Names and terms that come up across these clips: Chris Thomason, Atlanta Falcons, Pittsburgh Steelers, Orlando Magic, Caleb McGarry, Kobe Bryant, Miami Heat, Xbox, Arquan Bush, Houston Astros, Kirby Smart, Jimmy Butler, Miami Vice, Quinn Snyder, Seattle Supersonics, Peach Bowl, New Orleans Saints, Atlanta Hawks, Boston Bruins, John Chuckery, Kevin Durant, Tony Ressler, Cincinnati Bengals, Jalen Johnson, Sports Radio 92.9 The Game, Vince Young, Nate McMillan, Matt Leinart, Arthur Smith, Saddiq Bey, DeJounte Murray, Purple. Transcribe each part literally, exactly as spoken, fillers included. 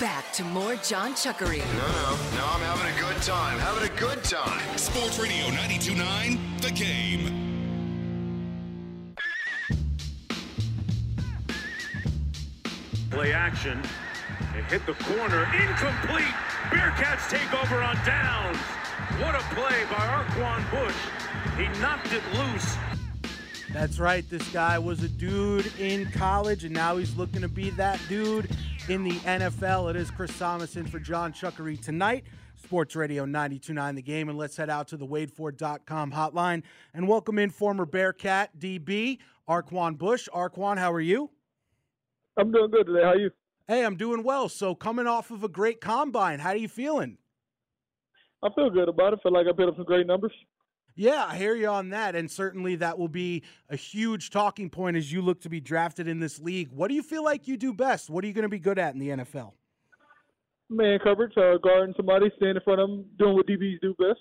Back to more John Chuckery. No, no, no, I'm having a good time, having a good time. Sports Radio ninety-two point nine, The Game. Play action, it hit the corner, incomplete. Bearcats take over on downs. What a play by Arquan Bush. He knocked it loose. That's right, this guy was a dude in college, and now he's looking to be that dude in the N F L. It is Chris Thomason for John Chuckery tonight. Sports Radio ninety-two point nine The Game, and let's head out to the wade ford dot com hotline and welcome in former Bearcat D B, Arquan Bush. Arquan, how are you? I'm doing good today. How are you? Hey, I'm doing well. So coming off of a great combine, how are you feeling? I feel good about it. I feel like I put up some great numbers. Yeah, I hear you on that, and certainly that will be a huge talking point as you look to be drafted in this league. What do you feel like you do best? What are you going to be good at in the N F L? Man coverage, uh, guarding somebody, standing in front of them, doing what D Bs do best.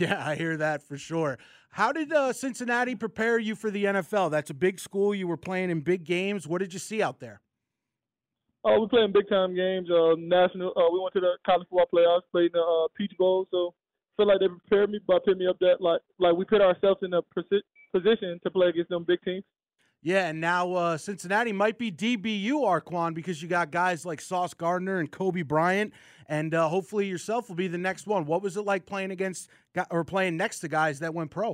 Yeah, I hear that for sure. How did uh, Cincinnati prepare you for the N F L? That's a big school. You were playing in big games. What did you see out there? Oh, uh, we played in big-time games, uh, national. Uh, we went to the college football playoffs, played in the uh, Peach Bowl, so feel like they prepared me by putting me up that, like, like we put ourselves in a persi- position to play against them big teams. Yeah, and now uh, Cincinnati might be D B U, Arquan, because you got guys like Sauce Gardner and Kobe Bryant, and uh, hopefully yourself will be the next one. What was it like playing against or playing next to guys that went pro?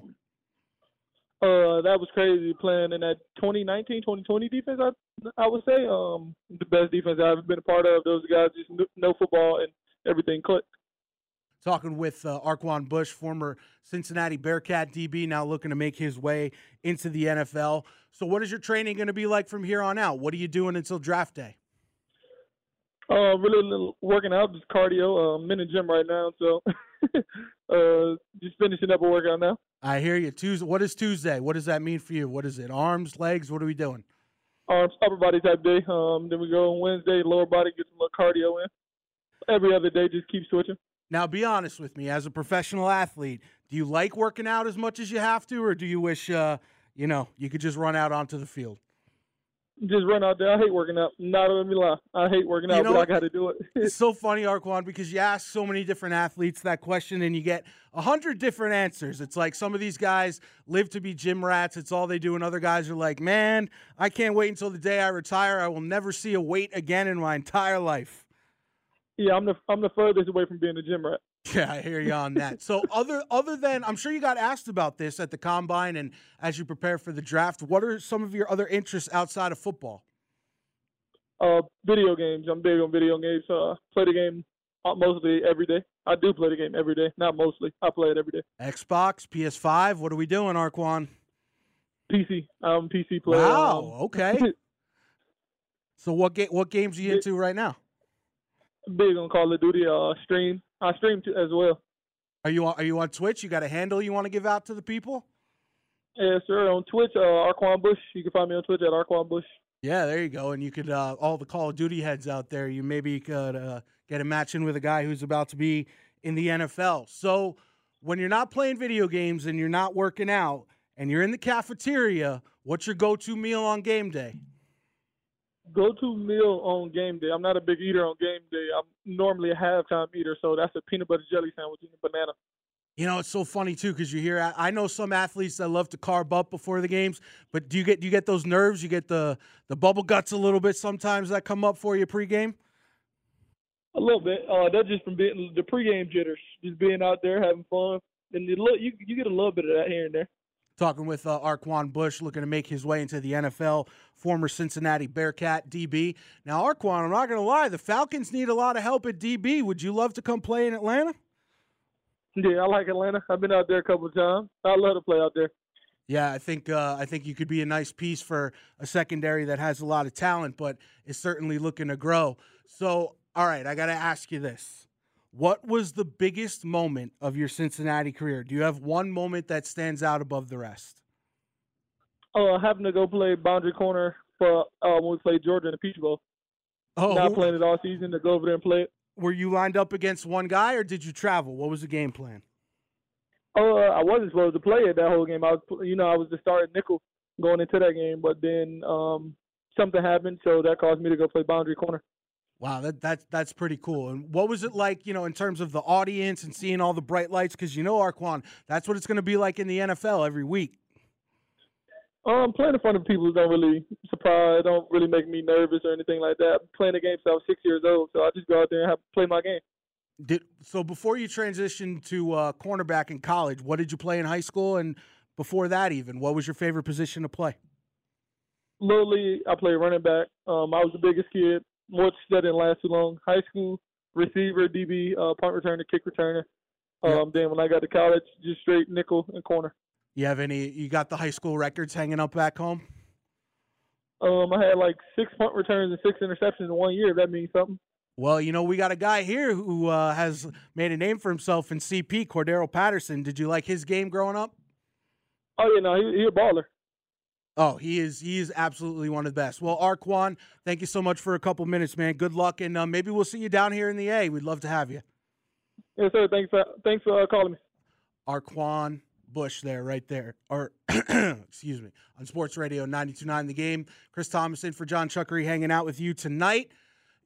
Uh, that was crazy, playing in that twenty nineteen twenty twenty defense, I, I would say. Um, the best defense I've ever been a part of. Those guys just know football and everything clicked. Talking with uh, Arquan Bush, former Cincinnati Bearcat D B, now looking to make his way into the N F L. So what is your training going to be like from here on out? What are you doing until draft day? Uh, really working out, just cardio. Uh, I'm in the gym right now, so uh, just finishing up a workout now. I hear you. Tuesday. What is Tuesday? What does that mean for you? What is it? Arms, legs? What are we doing? Arms, upper body type day. Um, then we go on Wednesday, lower body, get some little cardio in. Every other day, just keep switching. Now, be honest with me. As a professional athlete, do you like working out as much as you have to, or do you wish, uh, you know, you could just run out onto the field? Just run out there. I hate working out. Not let me lie. I hate working out, you know, but I got to do it. It's so funny, Arquan, because you ask so many different athletes that question, and you get a hundred different answers. It's like some of these guys live to be gym rats. It's all they do. And other guys are like, man, I can't wait until the day I retire. I will never see a weight again in my entire life. Yeah, I'm the I'm the furthest away from being a gym rat. Yeah, I hear you on that. So other other than, I'm sure you got asked about this at the Combine and as you prepare for the draft, what are some of your other interests outside of football? Uh, video games. I'm big on video games. Uh, play the game mostly every day. I do play the game every day. Not mostly. I play it every day. Xbox, P S five. What are we doing, Arquan? P C. I'm a P C player. Wow, um, okay. So what ga- what games are you into right now? Big on Call of Duty. Uh, stream. I stream too, as well. Are you on, are you on Twitch? You got a handle you want to give out to the people? Yes, sir. On Twitch, uh, Arquan Bush. You can find me on Twitch at Arquan Bush. Yeah, there you go. And you could uh, all the Call of Duty heads out there. You maybe could uh, get a match in with a guy who's about to be in the N F L. So when you're not playing video games and you're not working out and you're in the cafeteria, what's your go-to meal on game day? Go-to meal on game day. I'm not a big eater on game day. I'm normally a halftime eater, so that's a peanut butter jelly sandwich and a banana. You know, it's so funny, too, because you hear – I know some athletes that love to carb up before the games, but do you get do you get those nerves? You get the, the bubble guts a little bit sometimes that come up for you pregame? A little bit. Uh, that's just from being the pregame jitters, just being out there having fun, and you you, you get a little bit of that here and there. Talking with uh, Arquan Bush, looking to make his way into the N F L, former Cincinnati Bearcat D B. Now, Arquan, I'm not going to lie, the Falcons need a lot of help at D B. Would you love to come play in Atlanta? Yeah, I like Atlanta. I've been out there a couple of times. I love to play out there. Yeah, I think uh, I think you could be a nice piece for a secondary that has a lot of talent, but is certainly looking to grow. So, all right, I got to ask you this. What was the biggest moment of your Cincinnati career? Do you have one moment that stands out above the rest? Oh, I happened to go play boundary corner for uh, when we played Georgia in the Peach Bowl. Oh, not playing it all season to go over there and play it. Were you lined up against one guy, or did you travel? What was the game plan? Oh, uh, I wasn't supposed to play it that whole game. I was, you know, I was the starting nickel going into that game, but then um, something happened, so that caused me to go play boundary corner. Wow, that, that, that's pretty cool. And what was it like, you know, in terms of the audience and seeing all the bright lights? Because, you know, Arquan, that's what it's going to be like in the N F L every week. Um, playing in front of people don't really surprise, don't really make me nervous or anything like that. I'm playing the game since I was six years old, so I just go out there and have, play my game. Did, so before you transitioned to uh, cornerback in college, what did you play in high school? And before that even, what was your favorite position to play? Little league, I played running back. Um, I was the biggest kid. More that didn't last too long. High school, receiver, D B, uh, punt returner, kick returner. Um, yep. Then when I got to college, just straight nickel and corner. You have any, you got the high school records hanging up back home? Um, I had like six punt returns and six interceptions in one year. That means something. Well, you know, we got a guy here who uh, has made a name for himself in C P, Cordero Patterson. Did you like his game growing up? Oh, yeah, no, he, he a baller. Oh, he is he is absolutely one of the best. Well, Arquan, thank you so much for a couple minutes, man. Good luck, and uh, maybe we'll see you down here in the A. We'd love to have you. Yes, sir. Thanks for, thanks for uh, calling me. Arquan Bush there, right there. Or, excuse me, on Sports Radio ninety-two point nine The Game. Chris Thomason for John Chuckery hanging out with you tonight.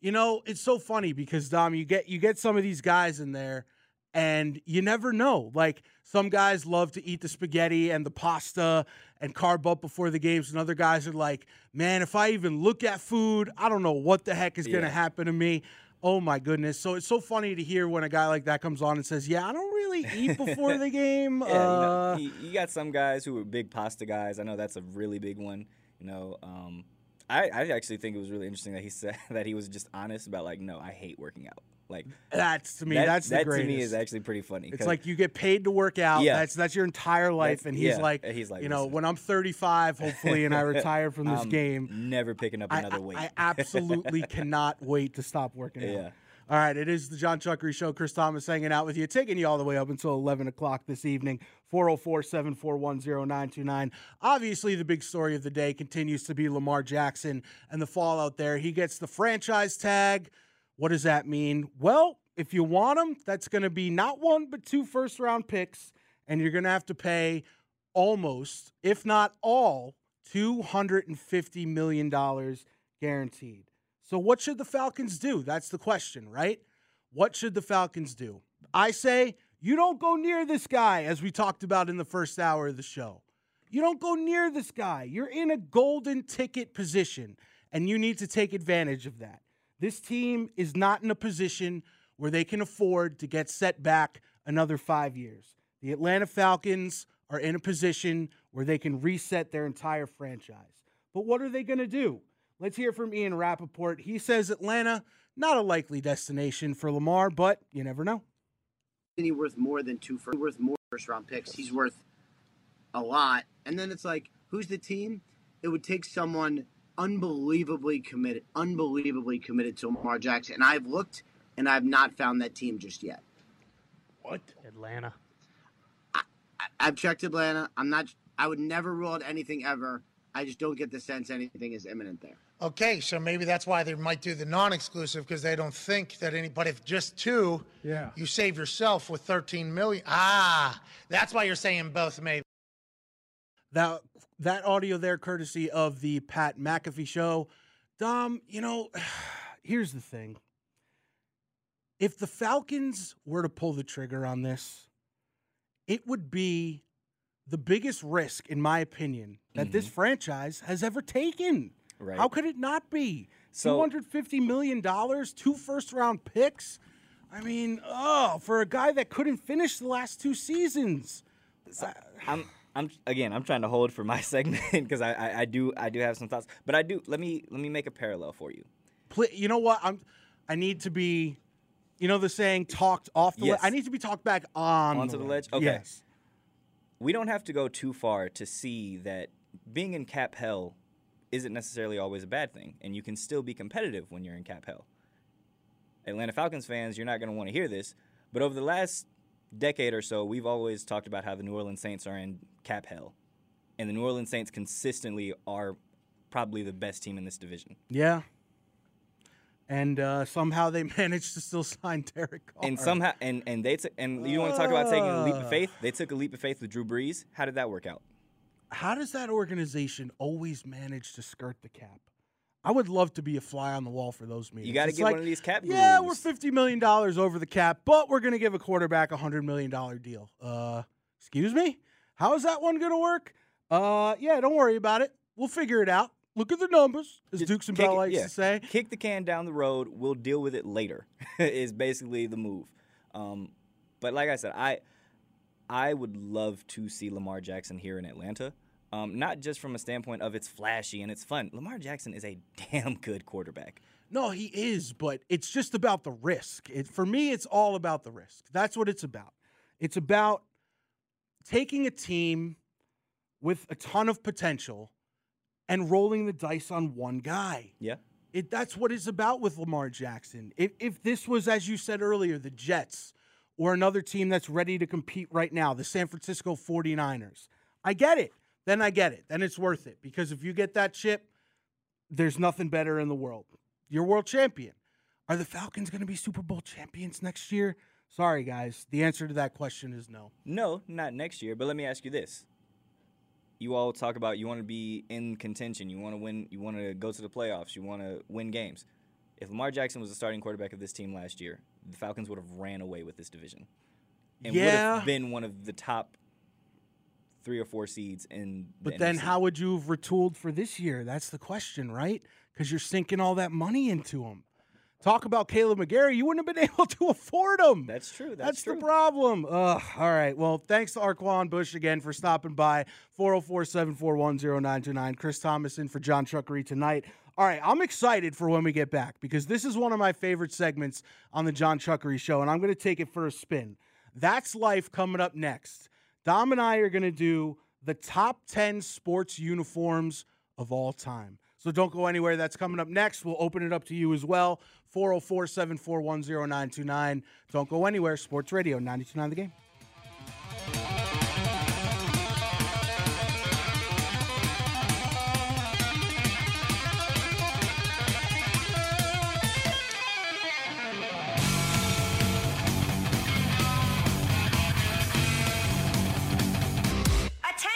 You know, it's so funny because, Dom, you get you get some of these guys in there, and you never know. Like, some guys love to eat the spaghetti and the pasta and carb up before the games, and other guys are like, man, if I even look at food, I don't know what the heck is yeah. going to happen to me. Oh, my goodness. So it's so funny to hear when a guy like that comes on and says, yeah, I don't really eat before the game. Yeah, uh, you know, you got some guys who are big pasta guys. I know that's a really big one. You know, um, I, I actually think it was really interesting that he said that he was just honest about, like, no, I hate working out. Like that's to me, that, that's the that greatest. To me is actually pretty funny. It's like you get paid to work out. Yeah. That's that's your entire life, that's, and he's yeah. like, he's like, you know, when I'm thirty-five, hopefully, and I retire from this I'm game, never picking up another I, weight. I absolutely cannot wait to stop working yeah. out. All right, it is the John Chuckery Show. Chris Thomas hanging out with you, taking you all the way up until eleven o'clock this evening, four oh four, seven four one, oh nine two nine. Obviously, the big story of the day continues to be Lamar Jackson and the fallout there. He gets the franchise tag. What does that mean? Well, if you want him, that's going to be not one but two first-round picks, and you're going to have to pay almost, if not all, two hundred fifty million dollars guaranteed. So what should the Falcons do? That's the question, right? What should the Falcons do? I say you don't go near this guy, as we talked about in the first hour of the show. You don't go near this guy. You're in a golden ticket position, and you need to take advantage of that. This team is not in a position where they can afford to get set back another five years. The Atlanta Falcons are in a position where they can reset their entire franchise. But what are they going to do? Let's hear from Ian Rappaport. He says Atlanta, not a likely destination for Lamar, but you never know. He's worth more than two first, worth more first-round picks. He's worth a lot. And then it's like, who's the team? It would take someone unbelievably committed, unbelievably committed to Lamar Jackson. And I've looked, and I've not found that team just yet. What? Atlanta. I, I, I've checked Atlanta. I'm not. I would never rule out anything ever. I just don't get the sense anything is imminent there. Okay, so maybe that's why they might do the non-exclusive, because they don't think that any. But if just two, yeah, you save yourself with thirteen million. Ah, that's why you're saying both, maybe. That that audio there, courtesy of the Pat McAfee Show. Dom, you know, here's the thing. If the Falcons were to pull the trigger on this, it would be the biggest risk, in my opinion, that mm-hmm. this franchise has ever taken. Right. How could it not be? So two hundred fifty million dollars, two first-round picks. I mean, oh, for a guy that couldn't finish the last two seasons. So, I'm, I'm again, I'm trying to hold for my segment because I, I, I do, I do have some thoughts. But I do. Let me, let me make a parallel for you. Please, you know what? I'm, I need to be, you know, the saying, talked off the yes. ledge. I need to be talked back on onto the ledge. Okay. Yes. We don't have to go too far to see that being in cap hell isn't necessarily always a bad thing, and you can still be competitive when you're in cap hell. Atlanta Falcons fans, you're not going to want to hear this, but over the last decade or so, we've always talked about how the New Orleans Saints are in cap hell, and the New Orleans Saints consistently are probably the best team in this division. Yeah. And uh, somehow they managed to still sign Derek Carr. And somehow, and and they t- and you uh, want to talk about taking a leap of faith? They took a leap of faith with Drew Brees. How did that work out? How does that organization always manage to skirt the cap? I would love to be a fly on the wall for those meetings. You got to get like, one of these cap gurus. Yeah, we're fifty million dollars over the cap, but we're going to give a quarterback a one hundred million dollars deal. Uh, excuse me? How is that one going to work? Uh, yeah, don't worry about it. We'll figure it out. Look at the numbers, as Just Dukes and Bell likes it, yeah. to say. Kick the can down the road. We'll deal with it later is basically the move. Um, but like I said, I I would love to see Lamar Jackson here in Atlanta, um, not just from a standpoint of it's flashy and it's fun. Lamar Jackson is a damn good quarterback. No, he is, but it's just about the risk. It, for me, it's all about the risk. That's what it's about. It's about taking a team with a ton of potential and rolling the dice on one guy. Yeah. It, that's what it's about with Lamar Jackson. If, if this was, as you said earlier, the Jets or another team that's ready to compete right now, the San Francisco forty-niners, I get it. Then I get it. Then it's worth it. Because if you get that chip, there's nothing better in the world. You're world champion. Are the Falcons going to be Super Bowl champions next year? Sorry, guys. The answer to that question is no. No, not next year. But let me ask you this. You all talk about you want to be in contention, you want to win, you want to go to the playoffs, you want to win games. If Lamar Jackson was the starting quarterback of this team last year, the Falcons would have ran away with this division and yeah. would have been one of the top three or four seeds in the But N F C. Then how would you have retooled for this year? That's the question, right? Because you're sinking all that money into them. Talk about Caleb McGarry. You wouldn't have been able to afford him. That's true. That's, That's true. the problem. Ugh. All right. Well, thanks to Arquan Bush again for stopping by. four oh four, seven four one, oh nine two nine. Chris Thomason for John Chuckery tonight. All right. I'm excited for when we get back because this is one of my favorite segments on the John Chuckery Show, and I'm going to take it for a spin. That's Life coming up next. Dom and I are going to do the top ten sports uniforms of all time. So don't go anywhere. That's coming up next. We'll open it up to you as well. four oh four, seven four one, oh nine two nine. Don't go anywhere. Sports Radio ninety-two point nine The Game.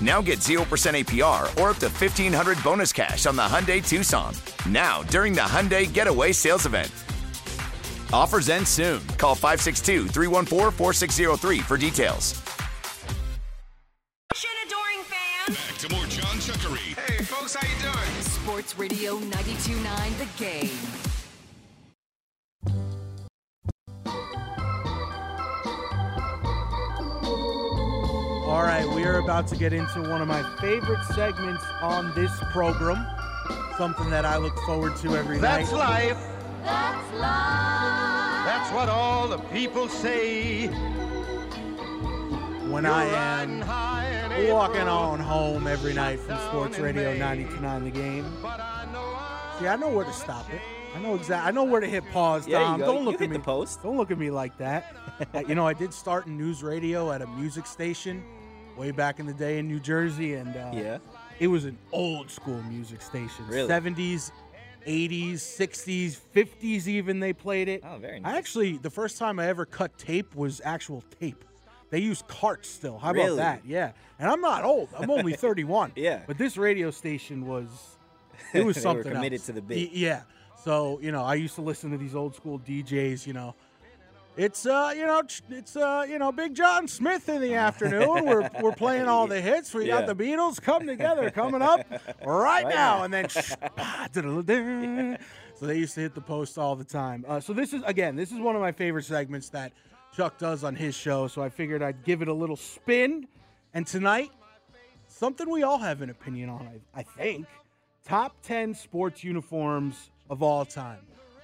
Now get zero percent A P R or up to fifteen hundred dollars bonus cash on the Hyundai Tucson. Now, during the Hyundai Getaway Sales Event. Offers end soon. Call five six two, three one four, four six zero three for details. Adoring fans. Back to more John Chuckery. Hey, folks, how you doing? Sports Radio ninety-two point nine The Game. All right, we are about to get into one of my favorite segments on this program. Something that I look forward to every That's night. That's life. That's life. That's what all the people say. When You're I am walking on home every night from Sports Radio ninety-two point nine The Game. See, I know where to stop it. I know exactly. I know where to hit pause, Dom. Yeah, Don't look you at me. The post. Don't look at me like that. You know, I did start in news radio at a music station way back in the day in New Jersey, and uh, yeah. it was an old school music station. Really? seventies, eighties, sixties, fifties even they played it. Oh, very nice. I actually, the first time I ever cut tape was actual tape. They use carts still. How really? about that? Yeah. And I'm not old. I'm only thirty-one. Yeah. But this radio station was, it was something were committed else. to the beat. Yeah. So, you know, I used to listen to these old school D Js, you know. It's, uh, you know, it's, uh, you know, Big John Smith in the afternoon. We're we're playing all the hits. We yeah. got the Beatles Come Together coming up right now. And then, so they used to hit the post all the time. Uh, so this is, again, this is one of my favorite segments that Chuck does on his show. So I figured I'd give it a little spin. And tonight, something we all have an opinion on, I, I think. Top ten sports uniforms of all time.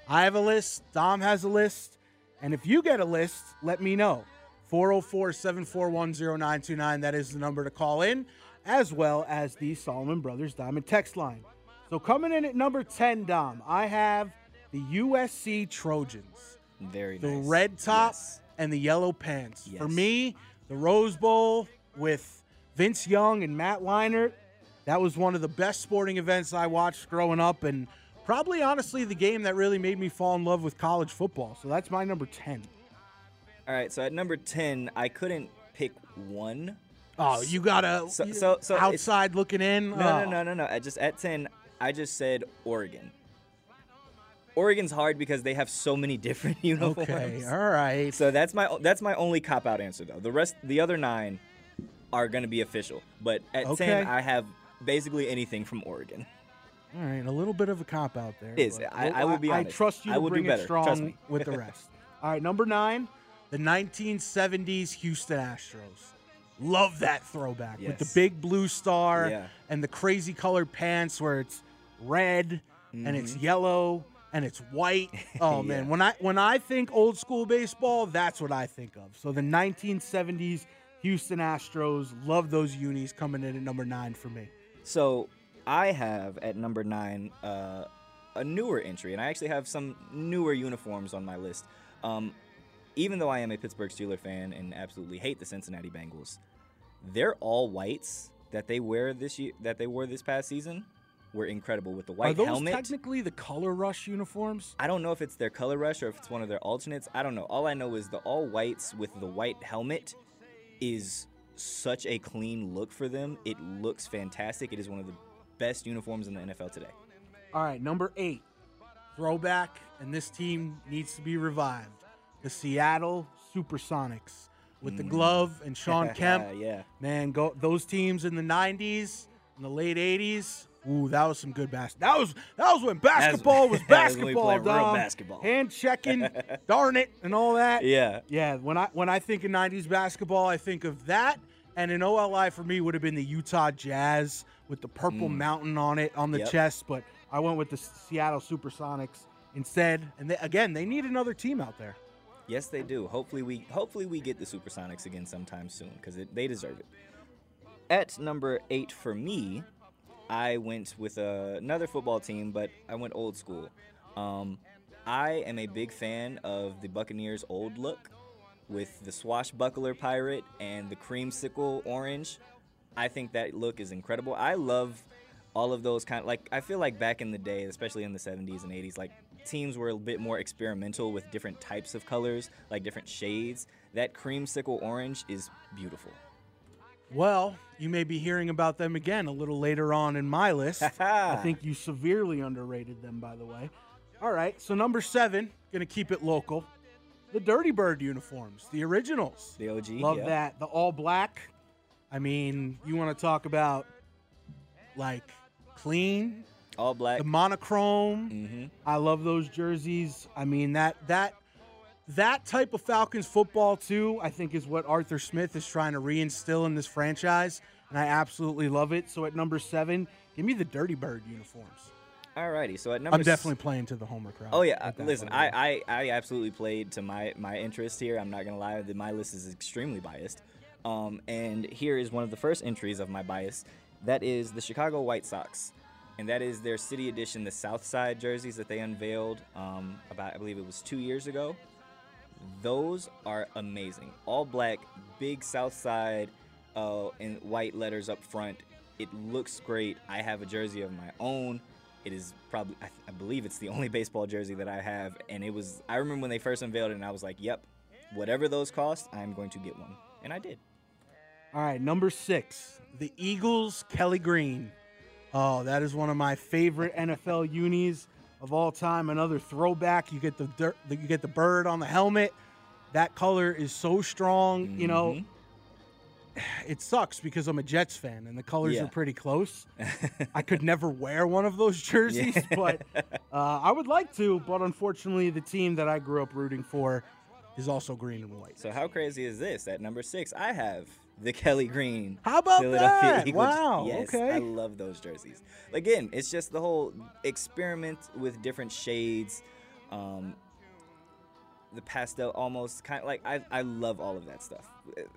I have a list. Dom has a list. And if you get a list, let me know. four oh four, seven four one, oh nine two nine. That is the number to call in, as well as the Solomon Brothers Diamond text line. So coming in at number ten, Dom, I have the U S C Trojans. Very the nice. The red top yes. and the yellow pants. Yes. For me, the Rose Bowl with Vince Young and Matt Leinart, that was one of the best sporting events I watched growing up, and probably, honestly, the game that really made me fall in love with college football. So that's my number ten. All right, so at number ten, I couldn't pick one. Oh, you got to so, so, so outside looking in? No, oh. no, no, no, no. I just, at ten, I just said Oregon. Oregon's hard because they have so many different uniforms. Okay, all right. So that's my that's my only cop-out answer, though. The rest, the other nine are going to be official. But at okay. ten, I have basically anything from Oregon. All right, a little bit of a cop out there. It is. I, I will be honest. I trust you to bring it strong with the rest. All right, number nine, the nineteen seventies Houston Astros. Love that throwback yes. with the big blue star yeah. and the crazy colored pants where it's red mm-hmm. and it's yellow and it's white. Oh, man. yeah. When I when I think old school baseball, that's what I think of. So the nineteen seventies Houston Astros, love those unis coming in at number nine for me. So I have at number nine uh, a newer entry, and I actually have some newer uniforms on my list. Um, even though I am a Pittsburgh Steelers fan and absolutely hate the Cincinnati Bengals, their all whites that they wear this year, that they wore this past season, were incredible with the white helmet. Are those helmet. technically the Color Rush uniforms? I don't know if it's their Color Rush or if it's one of their alternates. I don't know. All I know is the all whites with the white helmet is such a clean look for them. It looks fantastic. It is one of the best uniforms in the N F L today. All right, number eight, throwback, and this team needs to be revived. The Seattle Supersonics with mm. the glove and Sean Kemp. yeah. Man, go those teams in the nineties, in the late eighties. Ooh, that was some good basketball. That was that was when basketball was, was basketball, Dom. Basketball. Hand checking, darn it, and all that. Yeah, yeah. When I when I think of nineties basketball, I think of that. And an O L I for me would have been the Utah Jazz with the purple mm. mountain on it, on the yep. chest. But I went with the Seattle Supersonics instead. And they, again, they need another team out there. Yes, they do. Hopefully we hopefully we get the Supersonics again sometime soon because they deserve it. At number eight for me, I went with uh, another football team, but I went old school. Um, I am a big fan of the Buccaneers' old look with the swashbuckler pirate and the creamsicle orange. I think that look is incredible. I love all of those kind of, like, I feel like back in the day, especially in the seventies and eighties, like, teams were a bit more experimental with different types of colors, like different shades. That creamsicle orange is beautiful. Well, you may be hearing about them again a little later on in my list. I think you severely underrated them, by the way. All right, so number seven, going to keep it local. The Dirty Bird uniforms, the originals. The O G, Love yeah. that. The all black. I mean, you want to talk about, like, clean. All black. The monochrome. Mm-hmm. I love those jerseys. I mean, that that that type of Falcons football, too, I think is what Arthur Smith is trying to reinstill in this franchise, and I absolutely love it. So at number seven, give me the Dirty Bird uniforms. All righty. So at number I'm definitely s- playing to the homer crowd. Oh, yeah. Listen, I, I, I absolutely played to my, my interest here. I'm not going to lie. My list is extremely biased. Um, and here is one of the first entries of my bias. That is the Chicago White Sox. And that is their City Edition, the South Side jerseys that they unveiled um, about, I believe it was two years ago. Those are amazing. All black, big South Side, uh, and white letters up front. It looks great. I have a jersey of my own. It is probably, I, th- I believe it's the only baseball jersey that I have. And it was, I remember when they first unveiled it and I was like, yep, whatever those cost, I'm going to get one. And I did. All right, number six, the Eagles, Kelly Green. Oh, that is one of my favorite N F L unis of all time. Another throwback. You get the dirt, you get the bird on the helmet. That color is so strong. Mm-hmm. You know, it sucks because I'm a Jets fan and the colors yeah. are pretty close. I could never wear one of those jerseys, yeah. but uh, I would like to. But unfortunately, the team that I grew up rooting for is also green and white. So how crazy is this? At number six, I have the Kelly Green. How about that? Eagles. Wow. Yes, okay. I love those jerseys. Again, it's just the whole experiment with different shades, um, the pastel almost kind of like I, I love all of that stuff.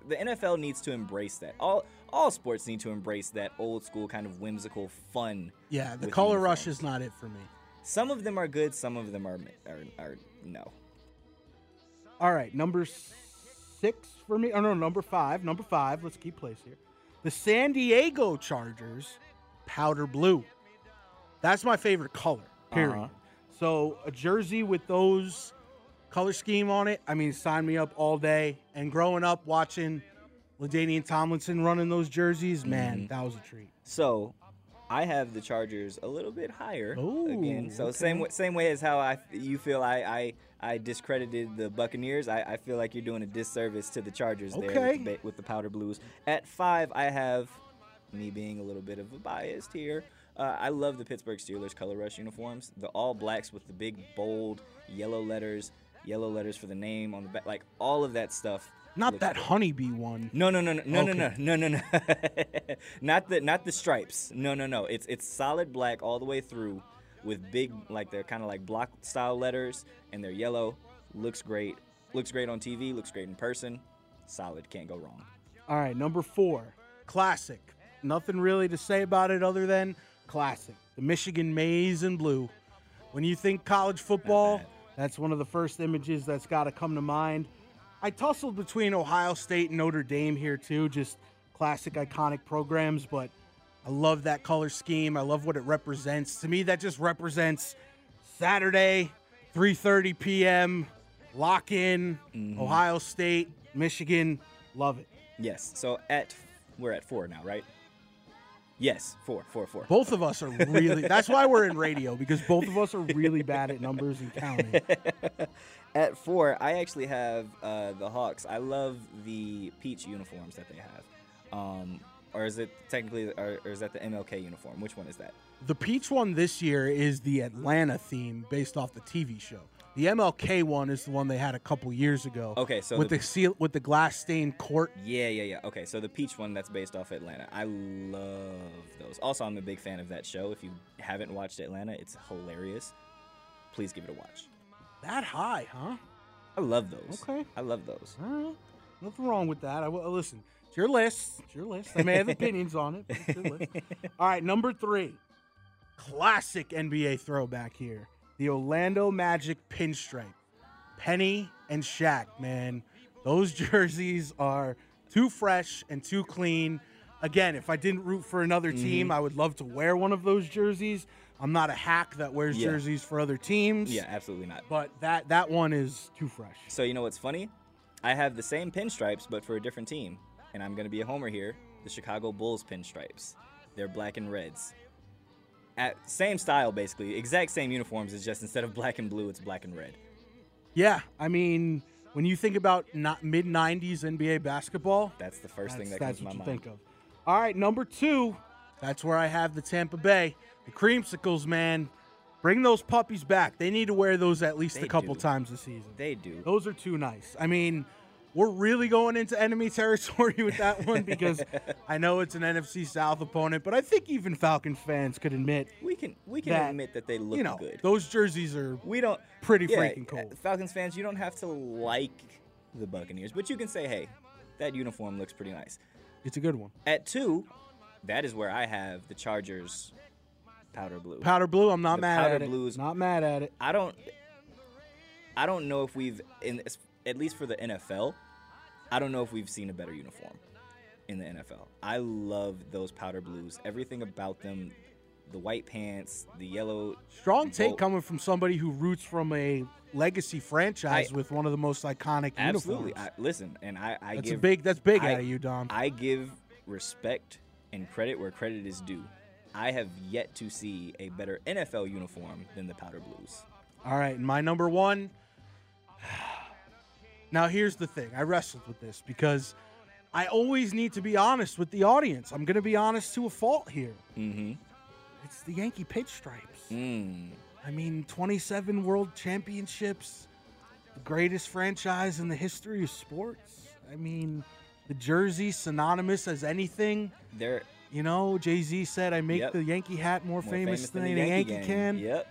The N F L needs to embrace that. All all sports need to embrace that old school kind of whimsical fun. Yeah, the color rush is not it for me. Some of them are good. Some of them are are, are no. All right, number six for me. Oh, no, number five. Number five. Let's keep place here. The San Diego Chargers, powder blue. That's my favorite color, period. Uh-huh. So a jersey with those color scheme on it, I mean, sign me up all day. And growing up watching LaDainian Tomlinson running those jerseys, man, mm-hmm. that was a treat. So I have the Chargers a little bit higher. Ooh, again. So okay. same, same way as how I, you feel I... I I discredited the Buccaneers. I, I feel like you're doing a disservice to the Chargers okay. there with the, with the powder blues. At five, I have me being a little bit of a biased here. Uh, I love the Pittsburgh Steelers color rush uniforms. The all blacks with the big, bold yellow letters, yellow letters for the name on the back, like all of that stuff. Not that honeybee one. No, no, no, no, no, okay. no, no, no, no. Not the not the stripes. No, no, no. It's it's solid black all the way through, with big, like, they're kind of like block style letters, and they're yellow. Looks great. Looks great on T V. Looks great in person. Solid. Can't go wrong. All right, number four, classic. Nothing really to say about it other than classic. The Michigan maize and blue. When you think college football, that's one of the first images that's got to come to mind. I tussled between Ohio State and Notre Dame here, too. Just classic, iconic programs, but I love that color scheme. I love what it represents. To me, that just represents Saturday, three thirty p.m., lock in, mm-hmm. Ohio State, Michigan. Love it. Yes. So at we're at four now, right? Yes, four, four, four. Both of us are really – that's why we're in radio, because both of us are really bad at numbers and counting. At four, I actually have uh, the Hawks. I love the peach uniforms that they have. Um Or is it technically, or is that the M L K uniform? Which one is that? The peach one this year is the Atlanta theme based off the T V show. The M L K one is the one they had a couple years ago. Okay, so with the, the seal, with the glass stained court. Yeah, yeah, yeah. Okay, so the peach one that's based off Atlanta. I love those. Also, I'm a big fan of that show. If you haven't watched Atlanta, it's hilarious. Please give it a watch. That high, huh? I love those. Okay, I love those. All right, nothing wrong with that. I will listen. It's your list. It's your list. They may have opinions on it, but it's your list. All right, number three. Classic N B A throwback here. The Orlando Magic pinstripe. Penny and Shaq, man. Those jerseys are too fresh and too clean. Again, if I didn't root for another team, mm-hmm. I would love to wear one of those jerseys. I'm not a hack that wears yeah. jerseys for other teams. Yeah, absolutely not. But that that one is too fresh. So you know what's funny? I have the same pinstripes, but for a different team. And I'm going to be a homer here. The Chicago Bulls pinstripes. They're black and reds. At, same style, basically. Exact same uniforms. It's just instead of black and blue, it's black and red. Yeah, I mean, when you think about not mid nineties N B A basketball, that's the first thing that comes to my mind. That's what you think of. All right, number two. That's where I have the Tampa Bay. The creamsicles, man. Bring those puppies back. They need to wear those at least a couple times this season. They do. Those are too nice. I mean, we're really going into enemy territory with that one because I know it's an N F C South opponent, but I think even Falcon fans could admit we can we can that, admit that they look you know, good. Those jerseys are we don't pretty yeah, freaking cold. Falcons fans, you don't have to like the Buccaneers, but you can say, hey, that uniform looks pretty nice. It's a good one. At two, that is where I have the Chargers powder blue. Powder blue, I'm not the mad powder at it. Blues, not mad at it. I don't I don't know if we've in at least for the N F L, I don't know if we've seen a better uniform in the N F L. I love those powder blues. Everything about them, the white pants, the yellow. Strong gold. Take coming from somebody who roots from a legacy franchise I, with one of the most iconic absolutely. Uniforms. Absolutely. Listen, and I, I that's give. A big, that's big I, out of you, Dom. I give respect and credit where credit is due. I have yet to see a better N F L uniform than the powder blues. All right, and my number one... Now, here's the thing. I wrestled with this because I always need to be honest with the audience. I'm going to be honest to a fault here. Mm-hmm. It's the Yankee pinstripes. Mm. I mean, twenty-seven world championships, the greatest franchise in the history of sports. I mean, the jersey synonymous as anything. They're, you know, Jay-Z said, I make yep. the Yankee hat more, more famous, famous than, than the Yankee, Yankee can. Yep.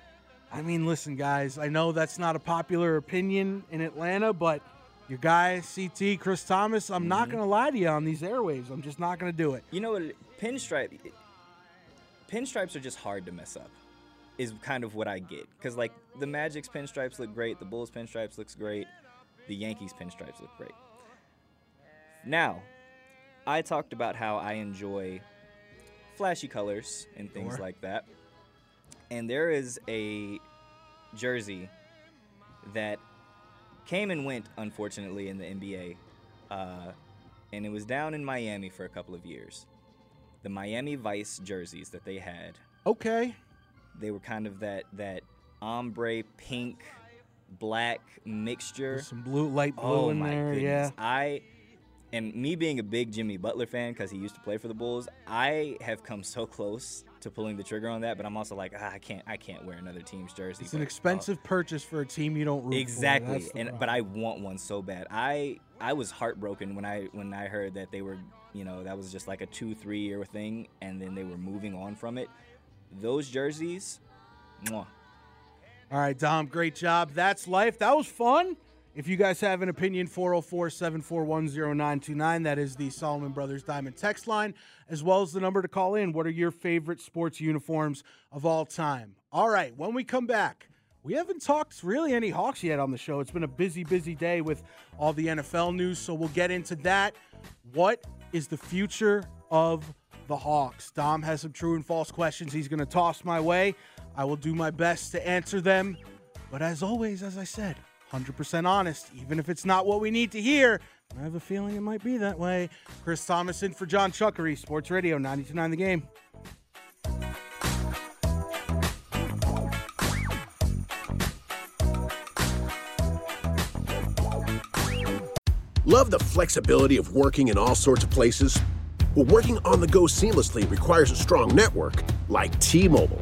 I mean, listen, guys, I know that's not a popular opinion in Atlanta, but... Your guy, C T, Chris Thomas, I'm mm-hmm. not going to lie to you on these airwaves. I'm just not going to do it. You know what? Pinstripe, pinstripes are just hard to mess up is kind of what I get. Because, like, the Magic's pinstripes look great. The Bulls' pinstripes looks great. The Yankees' pinstripes look great. Now, I talked about how I enjoy flashy colors and things sure. like that. And there is a jersey that... came and went, unfortunately, in the N B A, uh, and it was down in Miami for a couple of years. The Miami Vice jerseys that they had. Okay. They were kind of that that ombre pink, black mixture. There's some blue, light blue oh, in my there, goodness. Yeah. I, and me being a big Jimmy Butler fan because he used to play for the Bulls, I have come so close to pulling the trigger on that, but I'm also like, ah, I can't I can't wear another team's jersey. It's an expensive oh. purchase for a team you don't root exactly. for. Exactly. And problem. But I want one so bad. I I was heartbroken when I when I heard that they were, you know, that was just like a two, three year thing and then they were moving on from it. Those jerseys, mwah. All right, Dom, great job. That's life. That was fun. If you guys have an opinion, four oh four, seven four one, oh nine two nine. That is the Solomon Brothers Diamond text line, as well as the number to call in. What are your favorite sports uniforms of all time? All right, when we come back, we haven't talked really any Hawks yet on the show. It's been a busy, busy day with all the N F L news, so we'll get into that. What is the future of the Hawks? Dom has some true and false questions he's going to toss my way. I will do my best to answer them. But as always, as I said, one hundred percent honest, even if it's not what we need to hear. I have a feeling it might be that way. Chris Thomason for John Chuckery, Sports Radio ninety-two point nine The Game. Love the flexibility of working in all sorts of places? Well, working on the go seamlessly requires a strong network like T-Mobile.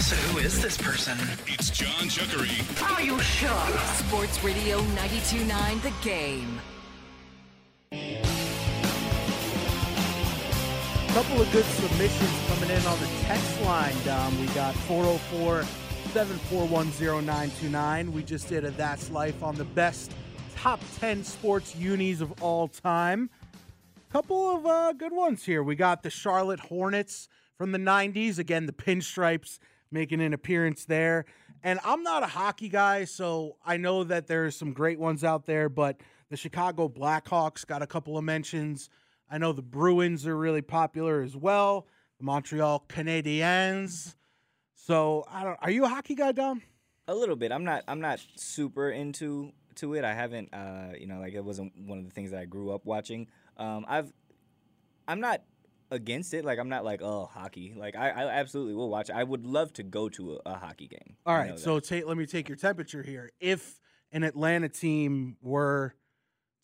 So who is this person? It's John Chuckery. Are you sure? Sports Radio ninety-two point nine The Game. A couple of good submissions coming in on the text line, Dom. We got four oh four, seven four one oh, nine two nine. We just did a That's Life on the best top ten sports unis of all time. Couple of uh, good ones here. We got the Charlotte Hornets from the nineties. Again, the Pinstripes making an appearance there. And I'm not a hockey guy, so I know that there's some great ones out there, but the Chicago Blackhawks got a couple of mentions. I know the Bruins are really popular as well. The Montreal Canadiens. So I don't. Are you a hockey guy, Dom? A little bit. I'm not. I'm not super into to it. I haven't. Uh, you know, like it wasn't one of the things that I grew up watching. Um, I've, I'm not against it. Like, I'm not like, oh, hockey. Like, I, I absolutely will watch it. I would love to go to a, a hockey game. All right, so ta- let me take your temperature here. If an Atlanta team were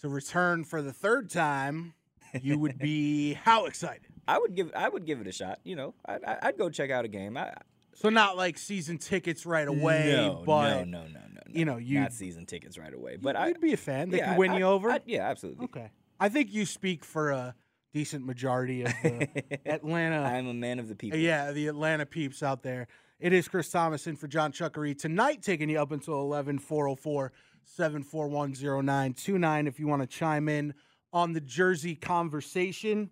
to return for the third time, you would be how excited? I would give, I would give it a shot. You know, I, I, I'd go check out a game. I, so not like season tickets right away. No, but no, no, no, no, no. You know, you not season tickets right away. But I'd be a fan. They yeah, could win I, you over. I, yeah, absolutely. Okay. I think you speak for a decent majority of the Atlanta. I'm a man of the people. Yeah, the Atlanta peeps out there. It is Chris Thomason for John Chuckery. Tonight, taking you up until eleven, four oh four, seven four one oh, nine two nine if you want to chime in on the jersey conversation.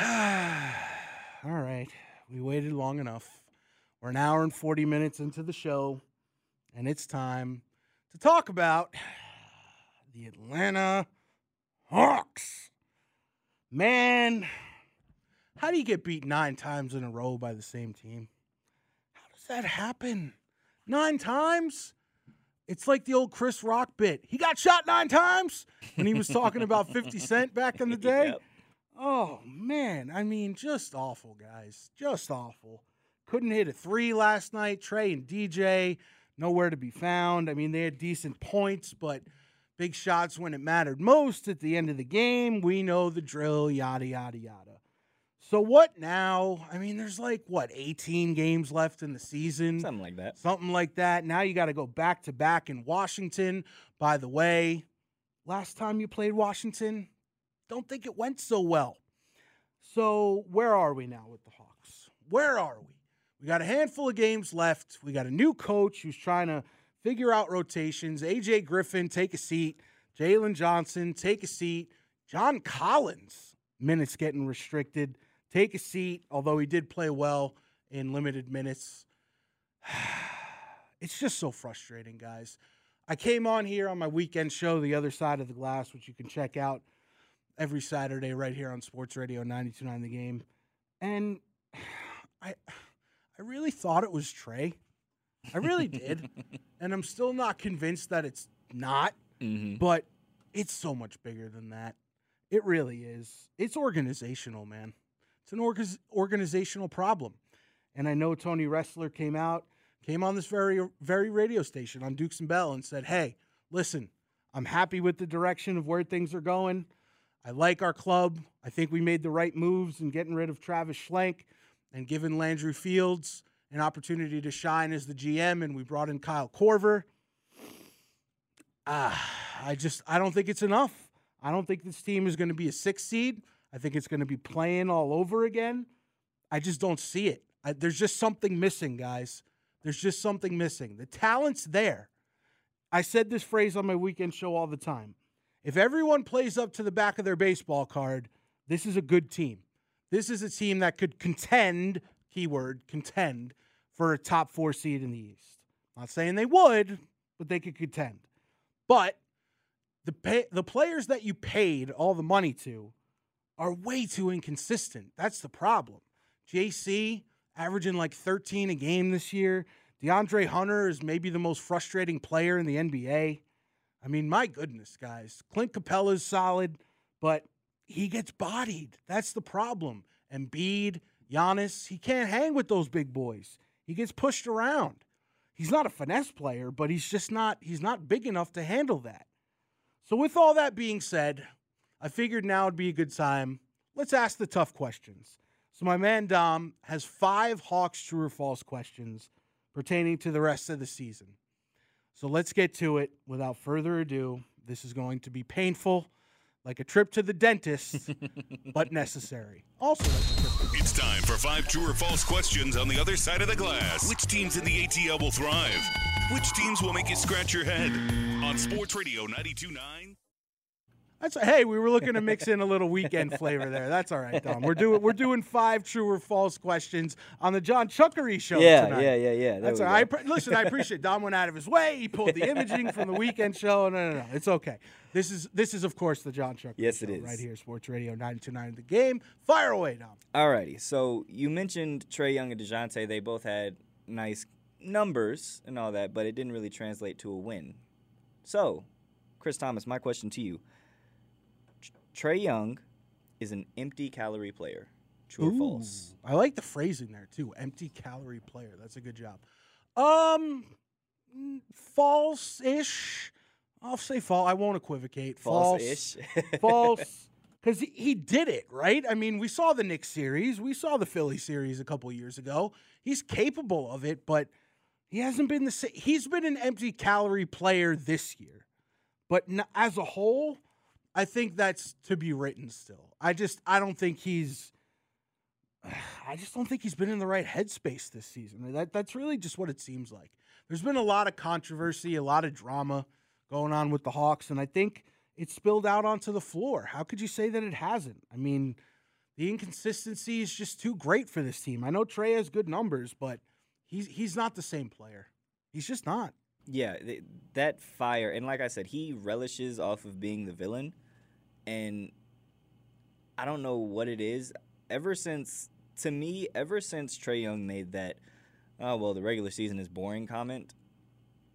All right. We waited long enough. We're an hour and forty minutes into the show, and it's time to talk about the Atlanta Hawks. Man, how do you get beat nine times in a row by the same team? How does that happen? Nine times? It's like the old Chris Rock bit. He got shot nine times when he was talking about fifty Cent back in the day. Yep. Oh, man. I mean, just awful, guys. Just awful. Couldn't hit a three last night. Trey and D J, nowhere to be found. I mean, they had decent points, but big shots when it mattered most at the end of the game. We know the drill, yada, yada, yada. So what now? I mean, there's like, what, eighteen games left in the season? Something like that. Something like that. Now you got to go back-to-back in Washington. By the way, last time you played Washington, don't think it went so well. So where are we now with the Hawks? Where are we? We got a handful of games left. We got a new coach who's trying to figure out rotations. A J. Griffin, take a seat. Jalen Johnson, take a seat. John Collins, minutes getting restricted. Take a seat, although he did play well in limited minutes. It's just so frustrating, guys. I came on here on my weekend show, The Other Side of the Glass, which you can check out every Saturday right here on Sports Radio ninety-two point nine The Game. And I, I really thought it was Trey. I really did, and I'm still not convinced that it's not, mm-hmm. but it's so much bigger than that. It really is. It's organizational, man. It's an org- organizational problem, and I know Tony Ressler came out, came on this very, very radio station on Dukes and Bell and said, hey, listen, I'm happy with the direction of where things are going. I like our club. I think we made the right moves in getting rid of Travis Schlenk and giving Landry Fields an opportunity to shine as the G M, and we brought in Kyle Korver. Ah, I just, I don't think it's enough. I don't think this team is going to be a six seed. I think it's going to be playing all over again. I just don't see it. I, there's just something missing, guys. There's just something missing. The talent's there. I said this phrase on my weekend show all the time. If everyone plays up to the back of their baseball card, this is a good team. This is a team that could contend, keyword, contend, for a top four seed in the East. I'm not saying they would, but they could contend. But the pay, the players that you paid all the money to are way too inconsistent. That's the problem. J C averaging like thirteen a game this year. DeAndre Hunter is maybe the most frustrating player in the N B A. I mean, my goodness, guys. Clint Capella's solid, but he gets bodied. That's the problem. Embiid, Giannis, he can't hang with those big boys. He gets pushed around. He's not a finesse player, but he's just not, he's not big enough to handle that. So with all that being said, I figured now would be a good time. Let's ask the tough questions. So my man Dom has five Hawks true or false questions pertaining to the rest of the season. So let's get to it. Without further ado, this is going to be painful, like a trip to the dentist, but necessary. Also, it's time for five true or false questions on the other side of the glass. Which teams in the A T L will thrive? Which teams will make you scratch your head? On Sports Radio ninety-two point nine. That's, hey, we were looking to mix in a little weekend flavor there. That's all right, Dom. We're doing we're doing five true or false questions on the John Chuckery show yeah, tonight. Yeah, yeah, yeah, yeah. That's all right. I, listen, I appreciate it. Dom went out of his way. He pulled the imaging from the weekend show. No, no, no. It's okay. This is, this is of course, the John Chuckery yes, show it is. Right here, Sports Radio ninety-two point nine The Game. Fire away, Dom. All righty. So you mentioned Trey Young and DeJounte. They both had nice numbers and all that, but it didn't really translate to a win. So, Chris Thomas, my question to you. Trey Young is an empty-calorie player. True Ooh, or false? I like the phrasing there, too. Empty-calorie player. That's a good job. Um, false-ish. I'll say false. I won't equivocate. False-ish. False. Because he, he did it, right? I mean, we saw the Knicks series. We saw the Philly series a couple years ago. He's capable of it, but he hasn't been the same. He's been an empty-calorie player this year. But n- as a whole... I think that's to be written still. I just, I don't think he's, I just don't think he's been in the right headspace this season. That, that's really just what it seems like. There's been a lot of controversy, a lot of drama going on with the Hawks, and I think it spilled out onto the floor. How could you say that it hasn't? I mean, the inconsistency is just too great for this team. I know Trey has good numbers, but he's, he's not the same player. He's just not. Yeah, that fire, and like I said, he relishes off of being the villain. And I don't know what it is. Ever since, to me, ever since Trey Young made that, oh, well, the regular season is boring comment,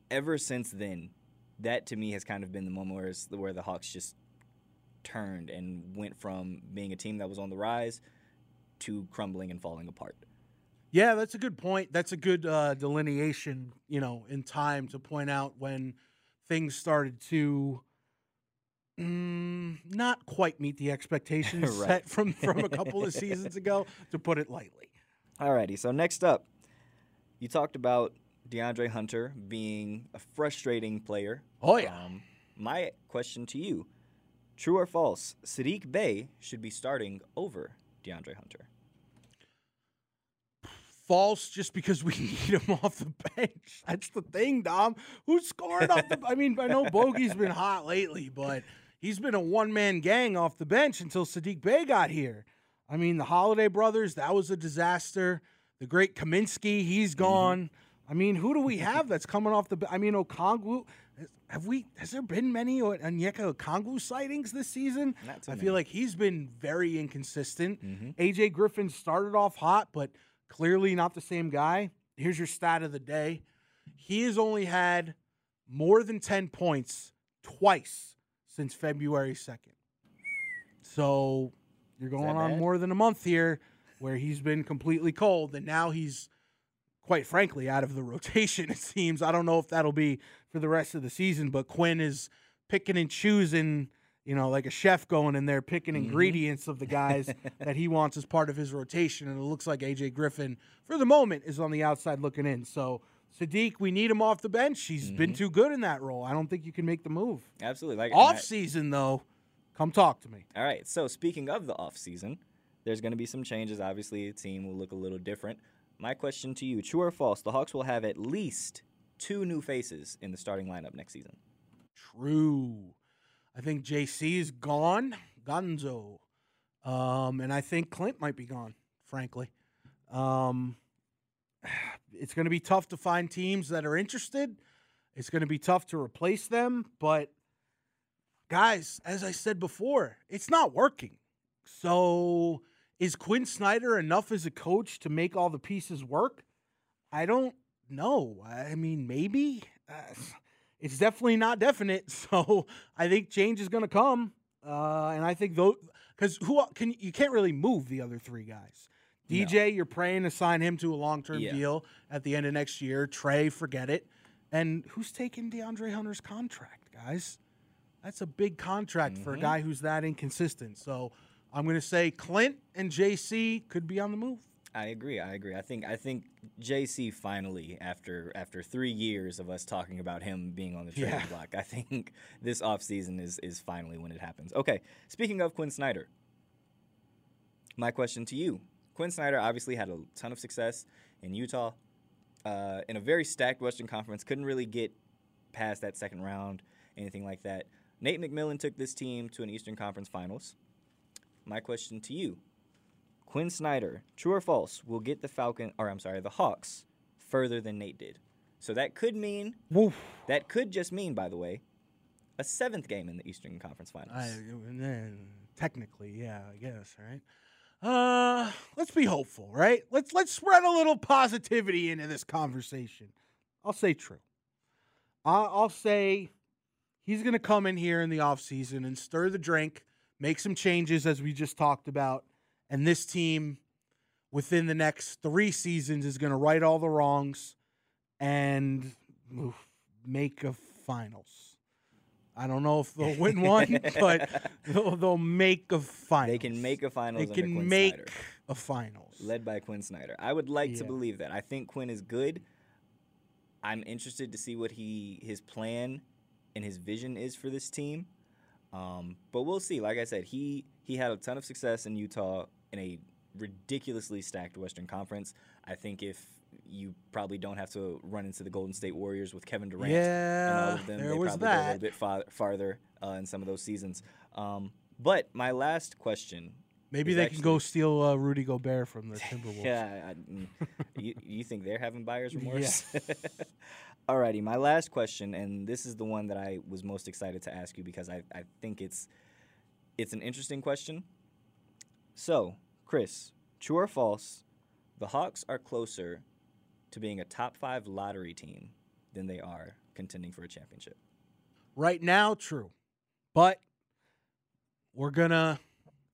ever since then, that to me has kind of been the moment where, it's, where the Hawks just turned and went from being a team that was on the rise to crumbling and falling apart. Yeah, that's a good point. That's a good uh, delineation, you know, in time to point out when things started to... Mm, not quite meet the expectations right. set from, from a couple of seasons ago, to put it lightly. All righty. So next up, you talked about DeAndre Hunter being a frustrating player. Oh, yeah. Um, my question to you, true or false, Saddiq Bey should be starting over DeAndre Hunter? False, just because we need him off the bench. That's the thing, Dom. Who scored off the – I mean, I know Bogey's been hot lately, but – he's been a one-man gang off the bench until Saddiq Bey got here. I mean, the Holiday brothers, that was a disaster. The great Kaminsky, he's gone. Mm-hmm. I mean, who do we have that's coming off the – I mean, Okongwu. Have we – has there been many Onyeka Okongwu sightings this season? Not too I many. Feel like he's been very inconsistent. Mm-hmm. A J. Griffin started off hot, but clearly not the same guy. Here's your stat of the day. He has only had more than ten points twice since February second. So you're going on bad? more than a month here where he's been completely cold, and now he's, quite frankly, out of the rotation, it seems. I don't know if that'll be for the rest of the season, but Quinn is picking and choosing, you know, like a chef going in there, picking mm-hmm. ingredients of the guys that he wants as part of his rotation, and it looks like A J. Griffin, for the moment, is on the outside looking in. So... Saddiq, we need him off the bench. He's mm-hmm. been too good in that role. I don't think you can make the move. Absolutely. Like, off-season, I... though, come talk to me. All right. So, speaking of the off-season, there's going to be some changes. Obviously, the team will look a little different. My question to you, true or false, the Hawks will have at least two new faces in the starting lineup next season? True. I think J C is gone, Gonzo. Um, and I think Clint might be gone, frankly. Um, it's going to be tough to find teams that are interested. It's going to be tough to replace them. But, guys, as I said before, it's not working. So is Quinn Snyder enough as a coach to make all the pieces work? I don't know. I mean, maybe. Uh, it's definitely not definite. So I think change is going to come. Uh, and I think those – because who can you can't really move the other three guys. D J, no. You're praying to sign him to a long-term yeah. deal at the end of next year. Trey, forget it. And who's taking DeAndre Hunter's contract, guys? That's a big contract mm-hmm. for a guy who's that inconsistent. So I'm going to say Clint and J C could be on the move. I agree. I agree. I think I think J C finally, after after three years of us talking about him being on the trading yeah. block, I think this offseason is, is finally when it happens. Okay, speaking of Quinn Snyder, my question to you. Quinn Snyder obviously had a ton of success in Utah uh, in a very stacked Western Conference, couldn't really get past that second round, anything like that. Nate McMillan took this team to an Eastern Conference Finals. My question to you. Quinn Snyder, true or false, will get the Falcon, or I'm sorry, the Hawks further than Nate did. So that could mean, Oof. that could just mean, by the way, a seventh game in the Eastern Conference Finals. I, technically, yeah, I guess, right? Uh, let's be hopeful, right? Let's let's spread a little positivity into this conversation. I'll say true. I'll, I'll say he's going to come in here in the offseason and stir the drink, make some changes as we just talked about. And this team, within the next three seasons, is going to right all the wrongs and oof, make a finals. I don't know if they'll win one, but they'll, they'll make a finals. They can make a finals. They can make Snyder. a finals. Led by Quinn Snyder. I would like yeah. to believe that. I think Quinn is good. I'm interested to see what he his plan and his vision is for this team. Um, but we'll see. Like I said, he, he had a ton of success in Utah in a ridiculously stacked Western Conference. I think if you probably don't have to run into the Golden State Warriors with Kevin Durant yeah, and all of them, there they was probably that. go a little bit far, farther uh, in some of those seasons. Um, but my last question. Maybe they actually, can go steal uh, Rudy Gobert from the Timberwolves. yeah, I, you, you think they're having buyer's remorse? Yeah. Alrighty, my last question, and this is the one that I was most excited to ask you because I, I think it's it's an interesting question. So, Chris, true or false, the Hawks are closer to being a top five lottery team than they are contending for a championship. Right now, true. But we're going to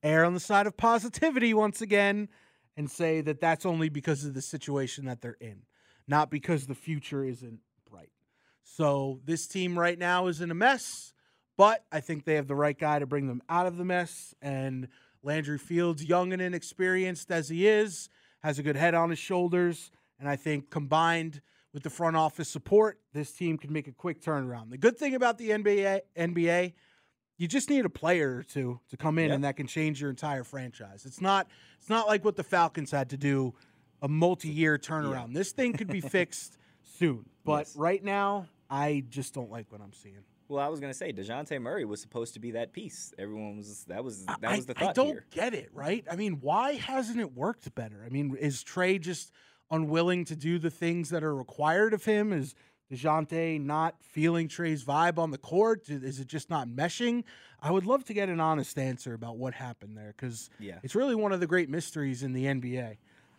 err on the side of positivity once again and say that that's only because of the situation that they're in, not because the future isn't. So this team right now is in a mess, but I think they have the right guy to bring them out of the mess. And Landry Fields, young and inexperienced as he is, has a good head on his shoulders. And I think combined with the front office support, this team can make a quick turnaround. The good thing about the N B A, N B A you just need a player or two to come in, yep. and that can change your entire franchise. It's not, it's not like what the Falcons had to do, a multi-year turnaround. Yeah. This thing could be fixed soon. But yes. right now... I just don't like what I'm seeing. Well, I was going to say, DeJounte Murray was supposed to be that piece. Everyone was – that was that I, was the thought I don't here. get it, right? I mean, why hasn't it worked better? I mean, is Trey just unwilling to do the things that are required of him? Is DeJounte not feeling Trey's vibe on the court? Is it just not meshing? I would love to get an honest answer about what happened there because yeah. it's really one of the great mysteries in the N B A.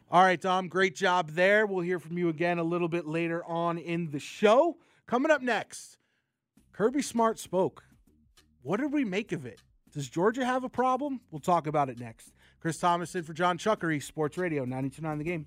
All right, Dom, great job there. We'll hear from you again a little bit later on in the show. Coming up next, Kirby Smart spoke. What did we make of it? Does Georgia have a problem? We'll talk about it next. Chris Thomason for John Chuckery, Sports Radio ninety-two point nine The Game.